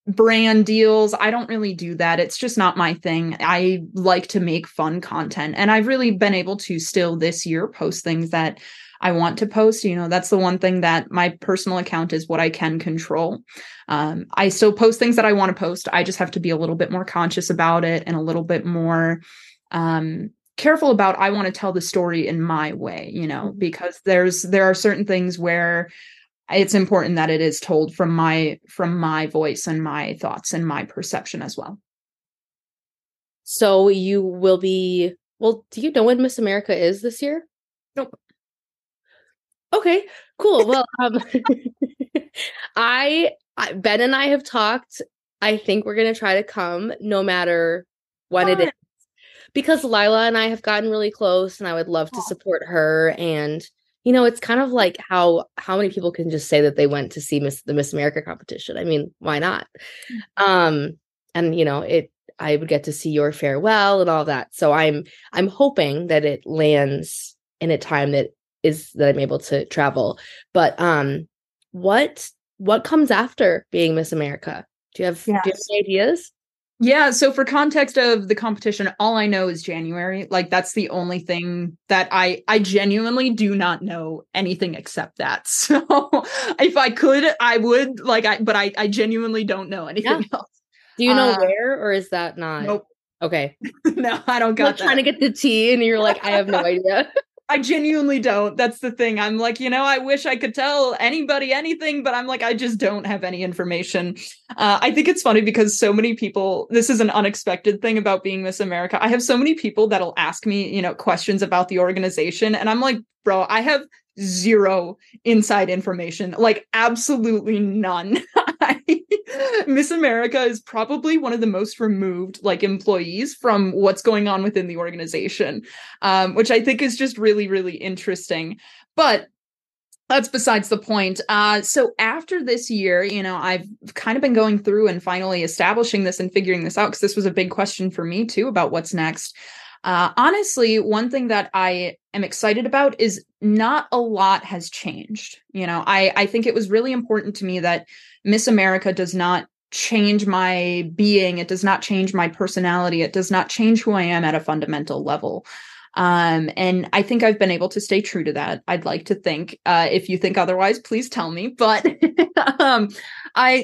brand deals. I don't really do that. It's just not my thing. I like to make fun content. And I've really been able to still this year post things that I want to post. You know, that's the one thing that my personal account is what I can control. I still post things that I want to post. I just have to be a little bit more conscious about it and a little bit more careful about, I want to tell the story in my way, you know, because there are certain things where it's important that it is told from my voice and my thoughts and my perception as well. So you will be, well, do you know when Miss America is this year? Nope. Okay, cool. Well, Ben and I have talked. I think we're going to try to come no matter when it is, because Lila and I have gotten really close and I would love to support her. And you know, it's kind of like how many people can just say that they went to see the Miss America competition. I mean, why not? And you know, I would get to see your farewell and all that. So I'm hoping that it lands in a time that I'm able to travel. But what comes after being Miss America? Do you have any ideas? Yeah. So for context of the competition, all I know is January. Like that's the only thing that I genuinely do not know anything except that. So if I could, I would but I genuinely don't know anything else. Do you know where, or is that not? Nope. Okay. No, I don't got that. Trying to get the tea and you're like, I have no idea. I genuinely don't. That's the thing. I'm like, you know, I wish I could tell anybody anything, but I'm like, I just don't have any information. I think it's funny because so many people, this is an unexpected thing about being Miss America. I have so many people that'll ask me, you know, questions about the organization. And I'm like, bro, I have zero inside information, like absolutely none. Miss America is probably one of the most removed like employees from what's going on within the organization, which I think is just really, really interesting. But that's besides the point. So after this year, you know, I've kind of been going through and finally establishing this and figuring this out, because this was a big question for me too about what's next. Honestly, one thing that I am excited about is not a lot has changed. You know, I think it was really important to me that Miss America does not change my being. It does not change my personality. It does not change who I am at a fundamental level. And I think I've been able to stay true to that. I'd like to think, if you think otherwise, please tell me, but,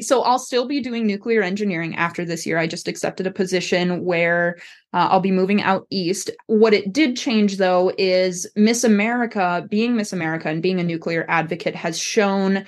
so I'll still be doing nuclear engineering after this year. I just accepted a position where I'll be moving out east. What it did change though, is Miss America, being Miss America and being a nuclear advocate has shown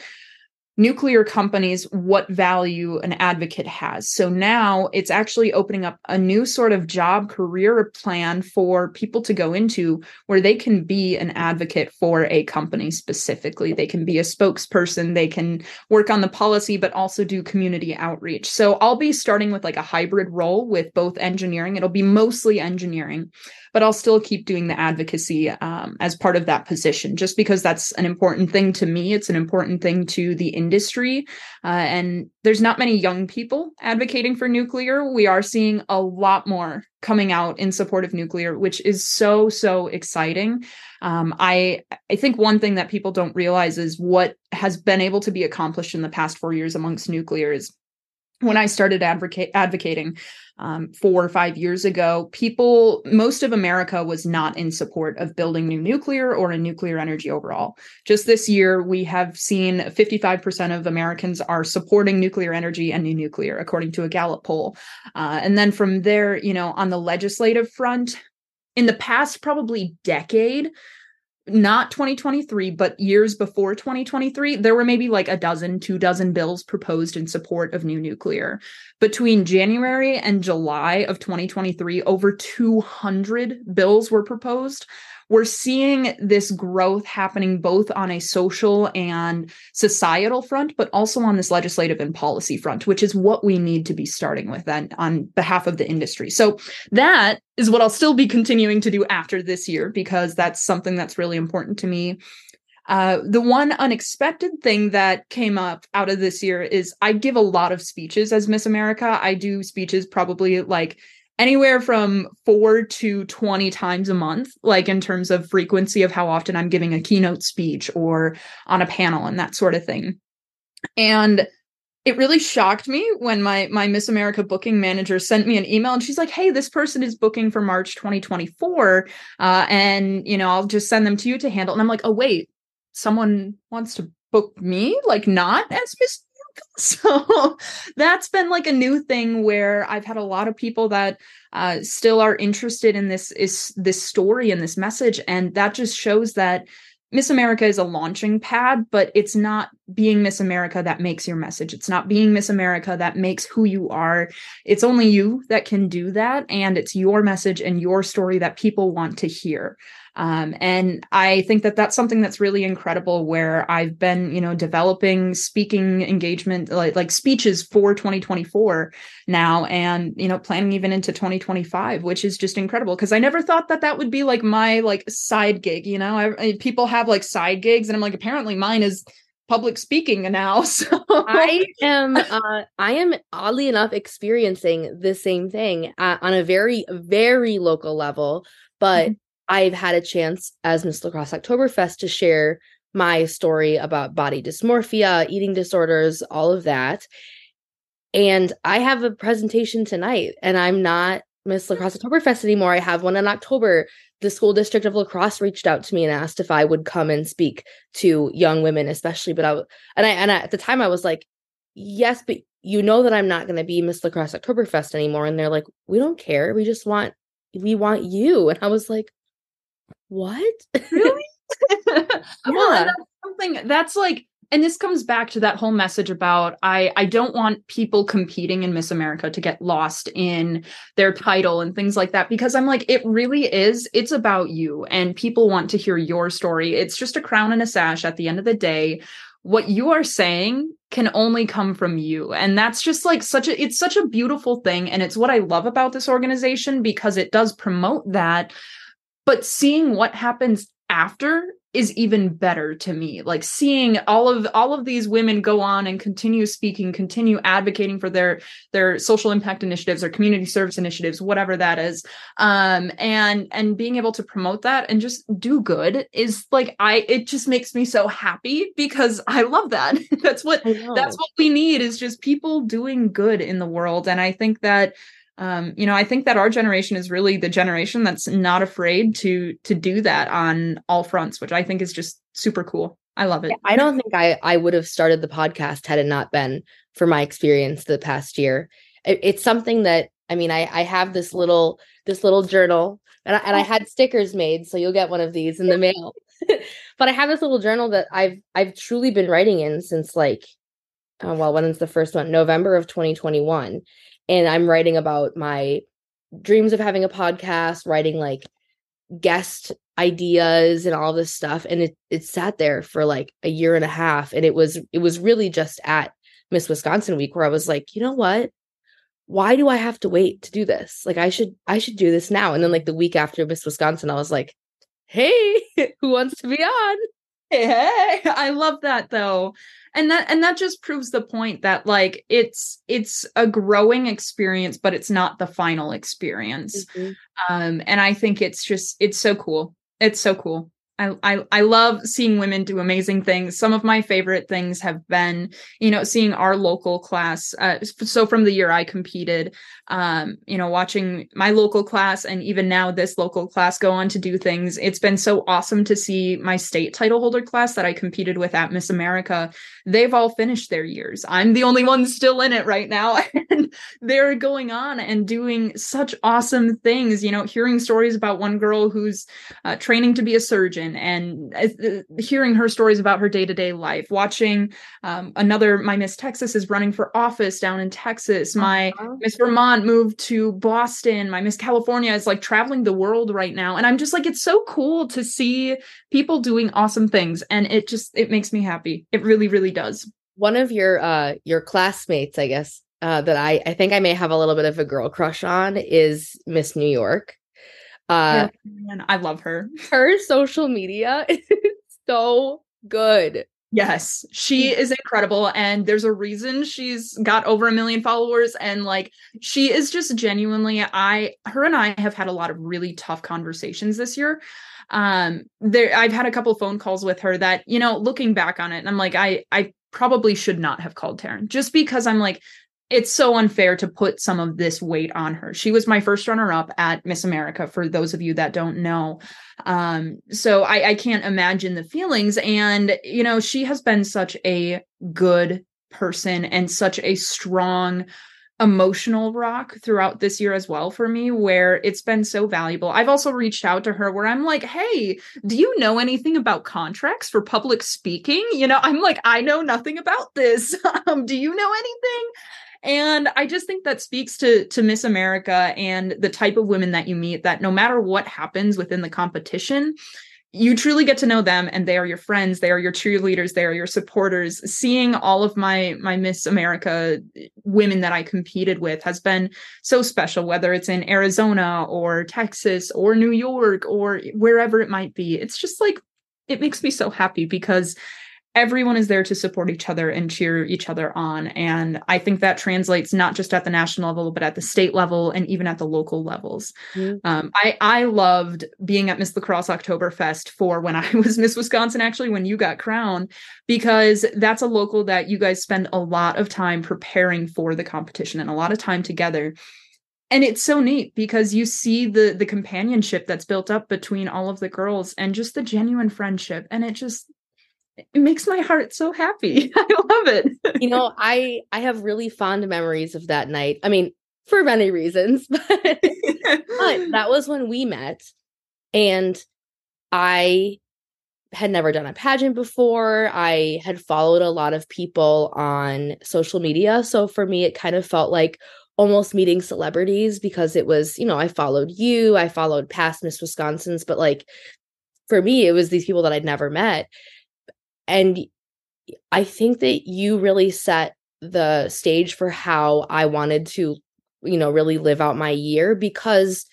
nuclear companies what value an advocate has. So now it's actually opening up a new sort of job career plan for people to go into where they can be an advocate for a company specifically. They can be a spokesperson, they can work on the policy, but also do community outreach. So I'll be starting with like a hybrid role with both engineering. It'll be mostly engineering, but I'll still keep doing the advocacy as part of that position, just because that's an important thing to me. It's an important thing to the industry. And there's not many young people advocating for nuclear. We are seeing a lot more coming out in support of nuclear, which is so, so exciting. I think one thing that people don't realize is what has been able to be accomplished in the past 4 years amongst nuclear is when I started advocating 4 or 5 years ago, most of America was not in support of building new nuclear or in nuclear energy overall. Just this year, we have seen 55% of Americans are supporting nuclear energy and new nuclear, according to a Gallup poll. And then from there, on the legislative front, in the past probably decade, not 2023, but years before 2023, there were maybe like 2 dozen bills proposed in support of new nuclear. Between January and July of 2023, over 200 bills were proposed. We're seeing this growth happening both on a social and societal front, but also on this legislative and policy front, which is what we need to be starting with on behalf of the industry. So that is what I'll still be continuing to do after this year, because that's something that's really important to me. The one unexpected thing that came up out of this year is I give a lot of speeches as Miss America. I do speeches probably like anywhere from 4 to 20 times a month, like in terms of frequency of how often I'm giving a keynote speech or on a panel and that sort of thing. And it really shocked me when my Miss America booking manager sent me an email and she's like, hey, this person is booking for March 2024. And, I'll just send them to you to handle. And I'm like, oh, wait, someone wants to book me, like not as Miss. So that's been like a new thing where I've had a lot of people that still are interested in this story and this message. And that just shows that Miss America is a launching pad, but it's not being Miss America that makes your message. It's not being Miss America that makes who you are. It's only you that can do that. And it's your message and your story that people want to hear. And I think that that's something that's really incredible, where I've been, developing speaking engagement, like speeches for 2024 now, and, planning even into 2025, which is just incredible. Cause I never thought that would be like my like side gig, people have like side gigs, and I'm like, apparently mine is public speaking now. So I am oddly enough experiencing the same thing on a very, very local level, but mm-hmm. I've had a chance as Miss La Crosse Oktoberfest to share my story about body dysmorphia, eating disorders, all of that. And I have a presentation tonight, and I'm not Miss La Crosse Oktoberfest anymore. I have one in October. The school district of La Crosse reached out to me and asked if I would come and speak to young women, especially. But I at the time I was like, yes, but that I'm not going to be Miss La Crosse Oktoberfest anymore. And they're like, we don't care. We want you. And I was like, what? Really? Yeah. Well, and that's something that's like, and this comes back to that whole message about I don't want people competing in Miss America to get lost in their title and things like that, because I'm like, it really is. It's about you, and people want to hear your story. It's just a crown and a sash at the end of the day. What you are saying can only come from you. And that's just like it's such a beautiful thing. And it's what I love about this organization, because it does promote that. But seeing what happens after is even better to me. Like seeing all of these women go on and continue speaking, continue advocating for their social impact initiatives or community service initiatives, whatever that is. And being able to promote that and just do good is like, it just makes me so happy, because I love that. That's what we need, is just people doing good in the world. And I think that, I think that our generation is really the generation that's not afraid to do that on all fronts, which I think is just super cool. I love it. Yeah, I don't think I would have started the podcast had it not been for my experience the past year. It's something that, I have this little journal, and I had stickers made, so you'll get one of these in the mail, but I have this little journal that I've truly been writing in since when's the first one? November of 2021. And I'm writing about my dreams of having a podcast, writing like guest ideas and all this stuff. And it sat there for like a year and a half. And it was really just at Miss Wisconsin week where I was like, you know what? Why do I have to wait to do this? Like I should do this now. And then like the week after Miss Wisconsin, I was like, hey, who wants to be on? Hey, I love that though. And that just proves the point that like it's a growing experience, but it's not the final experience. Mm-hmm. And I think it's so cool. It's so cool. I love seeing women do amazing things. Some of my favorite things have been, seeing our local class. So from the year I competed, watching my local class and even now this local class go on to do things. It's been so awesome to see my state title holder class that I competed with at Miss America. They've all finished their years. I'm the only one still in it right now. And they're going on and doing such awesome things. Hearing stories about one girl who's training to be a surgeon, and hearing her stories about her day-to-day life, watching my Miss Texas is running for office down in Texas. My Miss Vermont moved to Boston. My Miss California is like traveling the world right now. And I'm just like, it's so cool to see people doing awesome things. And it makes me happy. It really, really does. One of your classmates, I guess, that I think I may have a little bit of a girl crush on is Miss New York. And I love her. Her social media is so good. Yes, she is incredible. And there's a reason she's got over 1 million followers. And like, she is just genuinely, her and I have had a lot of really tough conversations this year. I've had a couple phone calls with her that, looking back on it, and I'm like, I probably should not have called Taryn, just because I'm like, it's so unfair to put some of this weight on her. She was my first runner-up at Miss America, for those of you that don't know. So I can't imagine the feelings. And, she has been such a good person and such a strong emotional rock throughout this year as well for me, where it's been so valuable. I've also reached out to her where I'm like, hey, do you know anything about contracts for public speaking? I'm like, I know nothing about this. Do you know anything? And I just think that speaks to Miss America and the type of women that you meet, that no matter what happens within the competition, you truly get to know them, and they are your friends. They are your cheerleaders. They are your supporters. Seeing all of my Miss America women that I competed with has been so special, whether it's in Arizona or Texas or New York or wherever it might be. It's just like, it makes me so happy because everyone is there to support each other and cheer each other on. And I think that translates not just at the national level, but at the state level and even at the local levels. Mm-hmm. I loved being at Miss La Crosse Oktoberfest for when I was Miss Wisconsin, actually, when you got crowned, because that's a local that you guys spend a lot of time preparing for the competition and a lot of time together. And it's so neat because you see the companionship that's built up between all of the girls and just the genuine friendship. And it makes my heart so happy. I love it. I have really fond memories of that night. I mean, for many reasons, but that was when we met, and I had never done a pageant before. I had followed a lot of people on social media. So for me, it kind of felt like almost meeting celebrities because it was, I followed you, I followed past Miss Wisconsin's, but like for me, it was these people that I'd never met. And I think that you really set the stage for how I wanted to, really live out my year, because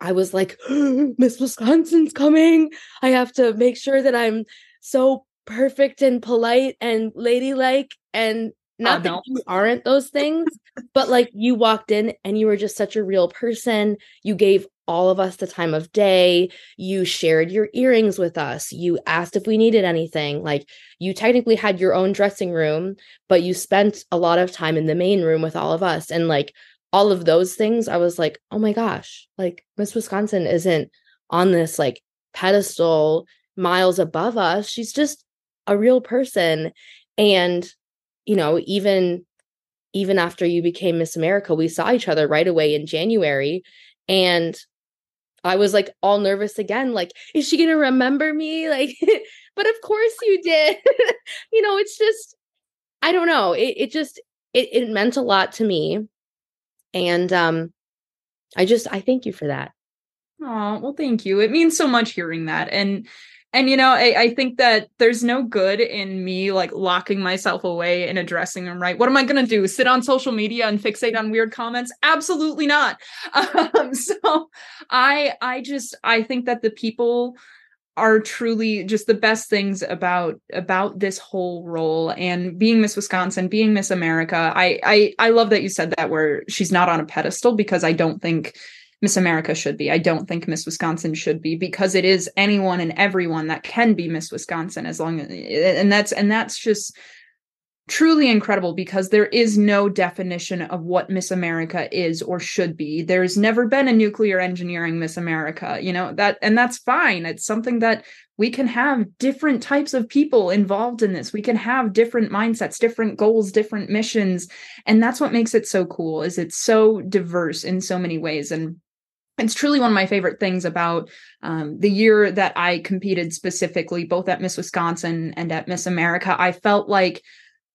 I was like, Miss Wisconsin's coming. I have to make sure that I'm so perfect and polite and ladylike, and not that you aren't those things, but like you walked in and you were just such a real person. You gave all of us the time of day. You shared your earrings with us. You asked if we needed anything. Like, you technically had your own dressing room, but you spent a lot of time in the main room with all of us. And like all of those things, I was like, oh my gosh, like Miss Wisconsin isn't on this like pedestal miles above us. She's just a real person. And, even after you became Miss America, we saw each other right away in January. And I was like all nervous again, like, is she going to remember me? Like, but of course you did. It's just, I don't know. It meant a lot to me. And I thank you for that. Oh, well, thank you. It means so much hearing that. And, I think that there's no good in me like locking myself away in a dressing room, right? What am I going to do? Sit on social media and fixate on weird comments? Absolutely not. So I think that the people are truly just the best things about this whole role, and being Miss Wisconsin, being Miss America. I love that you said that, where she's not on a pedestal, because I don't think Miss America should be. I don't think Miss Wisconsin should be, because it is anyone and everyone that can be Miss Wisconsin, as long as, and that's just truly incredible, because there is no definition of what Miss America is or should be. There's never been a nuclear engineering Miss America, you know, that, and that's fine. It's something that we can have different types of people involved in this. We can have different mindsets, different goals, different missions. And that's what makes it so cool, is it's so diverse in so many ways. And it's truly one of my favorite things about the year that I competed specifically, both at Miss Wisconsin and at Miss America. I felt like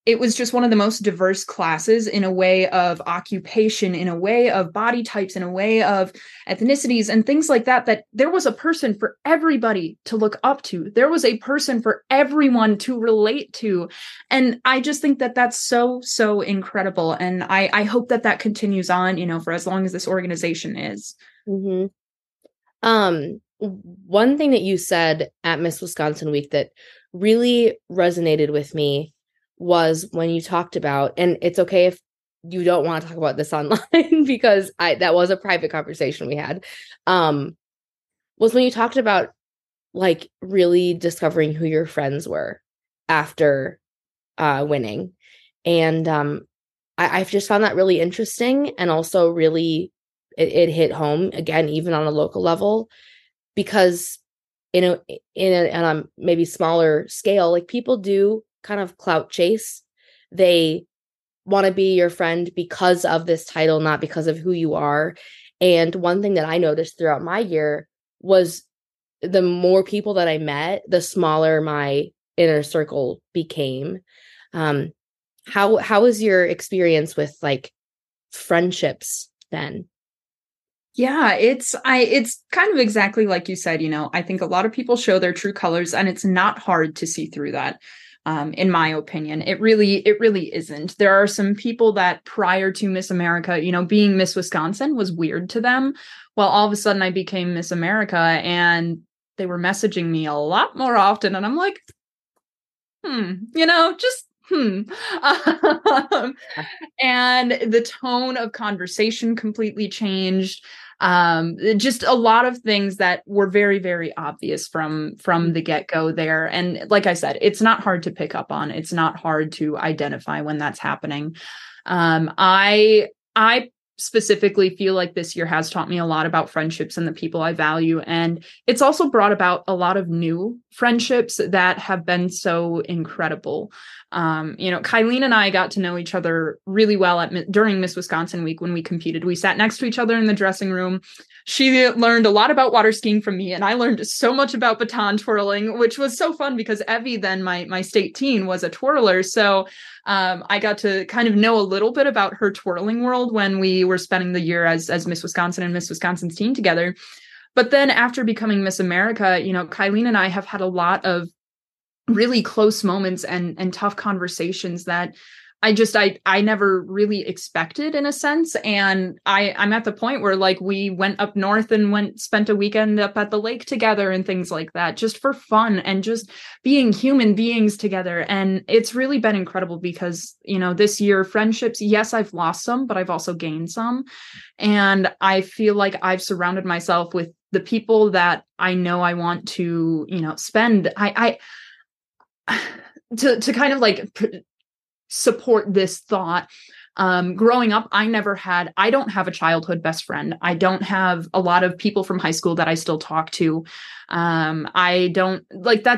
it was just one of the most diverse classes, in a way of occupation, in a way of body types, in a way of ethnicities and things like that, that there was a person for everybody to look up to. There was a person for everyone to relate to. And I just think that that's so, so incredible. And I hope that that continues on, you know, for as long as this organization is. Mm-hmm. One thing that you said at Miss Wisconsin Week that really resonated with me was when you talked about, and it's okay if you don't want to talk about this online because that was a private conversation we had, was when you talked about like really discovering who your friends were after winning. And I've just found that really interesting, and also really it hit home again, even on a local level, because in a maybe smaller scale, like people do kind of clout chase. They want to be your friend because of this title, not because of who you are. And one thing that I noticed throughout my year was the more people that I met, the smaller my inner circle became. How was your experience with like friendships then? Yeah, it's kind of exactly like you said, you know, I think a lot of people show their true colors, and it's not hard to see through that. In my opinion, it really isn't. There are some people that prior to Miss America, you know, being Miss Wisconsin was weird to them. Well, all of a sudden I became Miss America, and they were messaging me a lot more often. And I'm like, you know, just and the tone of conversation completely changed. Just a lot of things that were very, very obvious from the get-go there. And like I said, it's not hard to pick up on. It's not hard to identify when that's happening. I specifically feel like this year has taught me a lot about friendships and the people I value. And it's also brought about a lot of new friendships that have been so incredible. You know, Kylene and I got to know each other really well during Miss Wisconsin Week when we competed. We sat next to each other in the dressing room. She learned a lot about water skiing from me, and I learned so much about baton twirling, which was so fun because Evie, then my state teen, was a twirler. So I got to kind of know a little bit about her twirling world when we were spending the year as Miss Wisconsin and Miss Wisconsin's teen together. But then after becoming Miss America, you know, Kylene and I have had a lot of really close moments and tough conversations that I never really expected, in a sense. And I'm at the point where like we went up north and spent a weekend up at the lake together and things like that, just for fun and just being human beings together. And it's really been incredible because, you know, this year friendships, yes, I've lost some, but I've also gained some. And I feel like I've surrounded myself with the people that I know I want to, you know, spend. To kind of like support this thought. Growing up, I don't have a childhood best friend. I don't have a lot of people from high school that I still talk to. That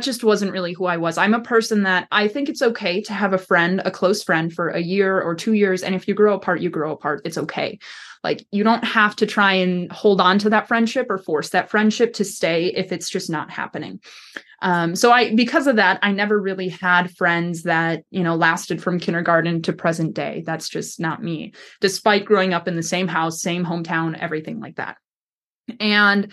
just wasn't really who I was. I'm a person that I think it's okay to have a close friend for a year or 2 years. And if you grow apart, you grow apart. It's okay. Like, you don't have to try and hold on to that friendship or force that friendship to stay if it's just not happening. Because of that, I never really had friends that, you know, lasted from kindergarten to present day. That's just not me, despite growing up in the same house, same hometown, everything like that. And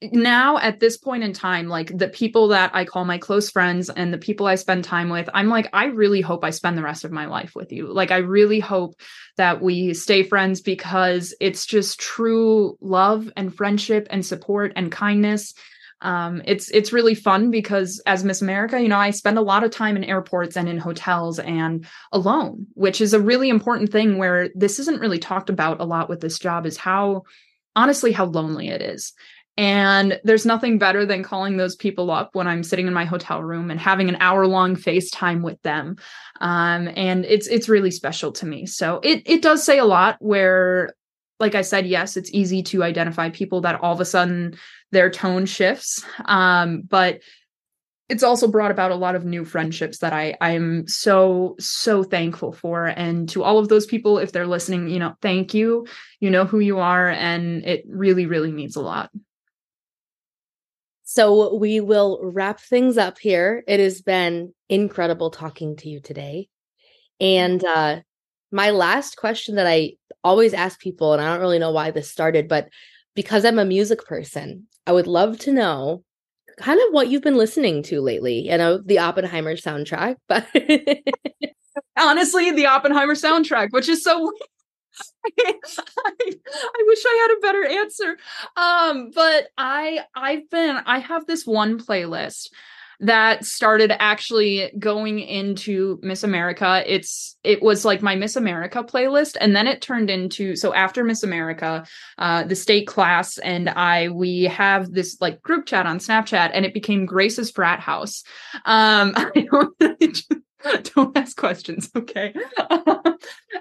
now at this point in time, like the people that I call my close friends and the people I spend time with, I'm like, I really hope I spend the rest of my life with you. Like, I really hope that we stay friends, because it's just true love and friendship and support and kindness. It's really fun because as Miss America, you know, I spend a lot of time in airports and in hotels and alone, which is a really important thing where this isn't really talked about a lot with this job, is how, honestly, how lonely it is. And there's nothing better than calling those people up when I'm sitting in my hotel room and having an hour-long FaceTime with them. And it's really special to me. So it does say a lot where, like I said, yes, it's easy to identify people that all of a sudden their tone shifts. But it's also brought about a lot of new friendships that I'm so, so thankful for. And to all of those people, if they're listening, you know, thank you. You know who you are. And it really, really means a lot. So we will wrap things up here. It has been incredible talking to you today. And my last question that I always ask people, and I don't really know why this started, but because I'm a music person, I would love to know kind of what you've been listening to lately. You know, the Oppenheimer soundtrack, but honestly, the Oppenheimer soundtrack, which is so weird. I wish I had a better answer. But I have this one playlist that started actually going into Miss America. It was like my Miss America playlist. And then it turned into, so after Miss America, the state class and we have this like group chat on Snapchat, and it became Grace's Frat House. Don't ask questions, okay?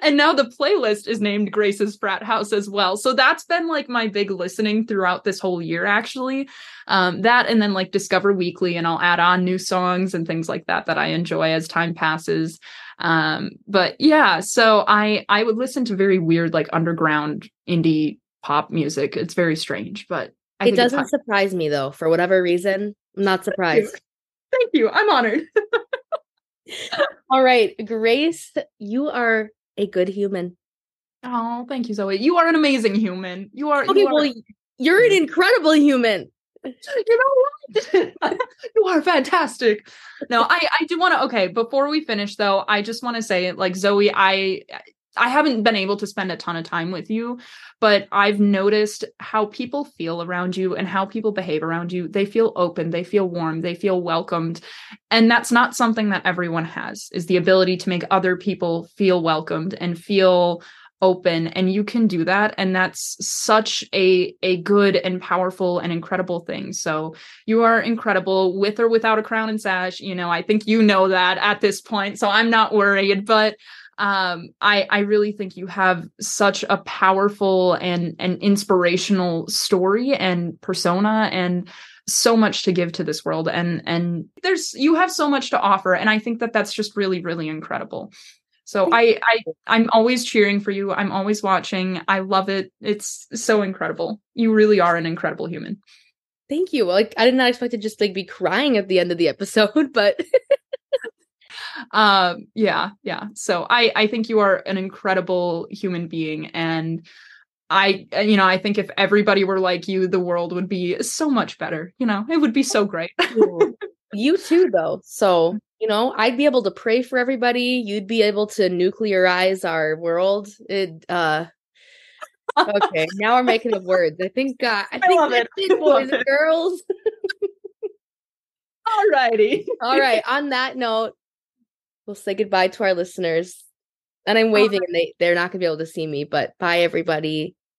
And now the playlist is named Grace's Frat House as well. So that's been like my big listening throughout this whole year, actually. That and then like Discover Weekly, and I'll add on new songs and things like that I enjoy as time passes. But yeah, so I would listen to very weird, like underground indie pop music. It's very strange, but it doesn't surprise me though. For whatever reason, I'm not surprised. Thank you. I'm honored. All right, Grace, you are a good human. Oh, thank you, Zoe. You are an amazing human. You are. Okay, you're an incredible human. You know what? You are fantastic. No, I do want to. Okay, before we finish, though, I just want to say, like, Zoe, I haven't been able to spend a ton of time with you, but I've noticed how people feel around you and how people behave around you. They feel open, they feel warm, they feel welcomed. And that's not something that everyone has, is the ability to make other people feel welcomed and feel open. And you can do that. And that's such a good and powerful and incredible thing. So you are incredible with or without a crown and sash. You know, I think you know that at this point, so I'm not worried, but I really think you have such a powerful and inspirational story and persona and so much to give to this world. And you have so much to offer. And I think that that's just really, really incredible. So I'm always cheering for you. I'm always watching. I love it. It's so incredible. You really are an incredible human. Thank you. Like, I did not expect to just like be crying at the end of the episode, but yeah. So I think you are an incredible human being. And I think if everybody were like you, the world would be so much better. You know, it would be so great. You too, though. So, you know, I'd be able to pray for everybody. You'd be able to nuclearize our world. Okay. Now we're making up words. I think love it. Boys and girls. Alrighty. All right. On that note, we'll say goodbye to our listeners. And I'm waving and they're not going to be able to see me, but bye, everybody.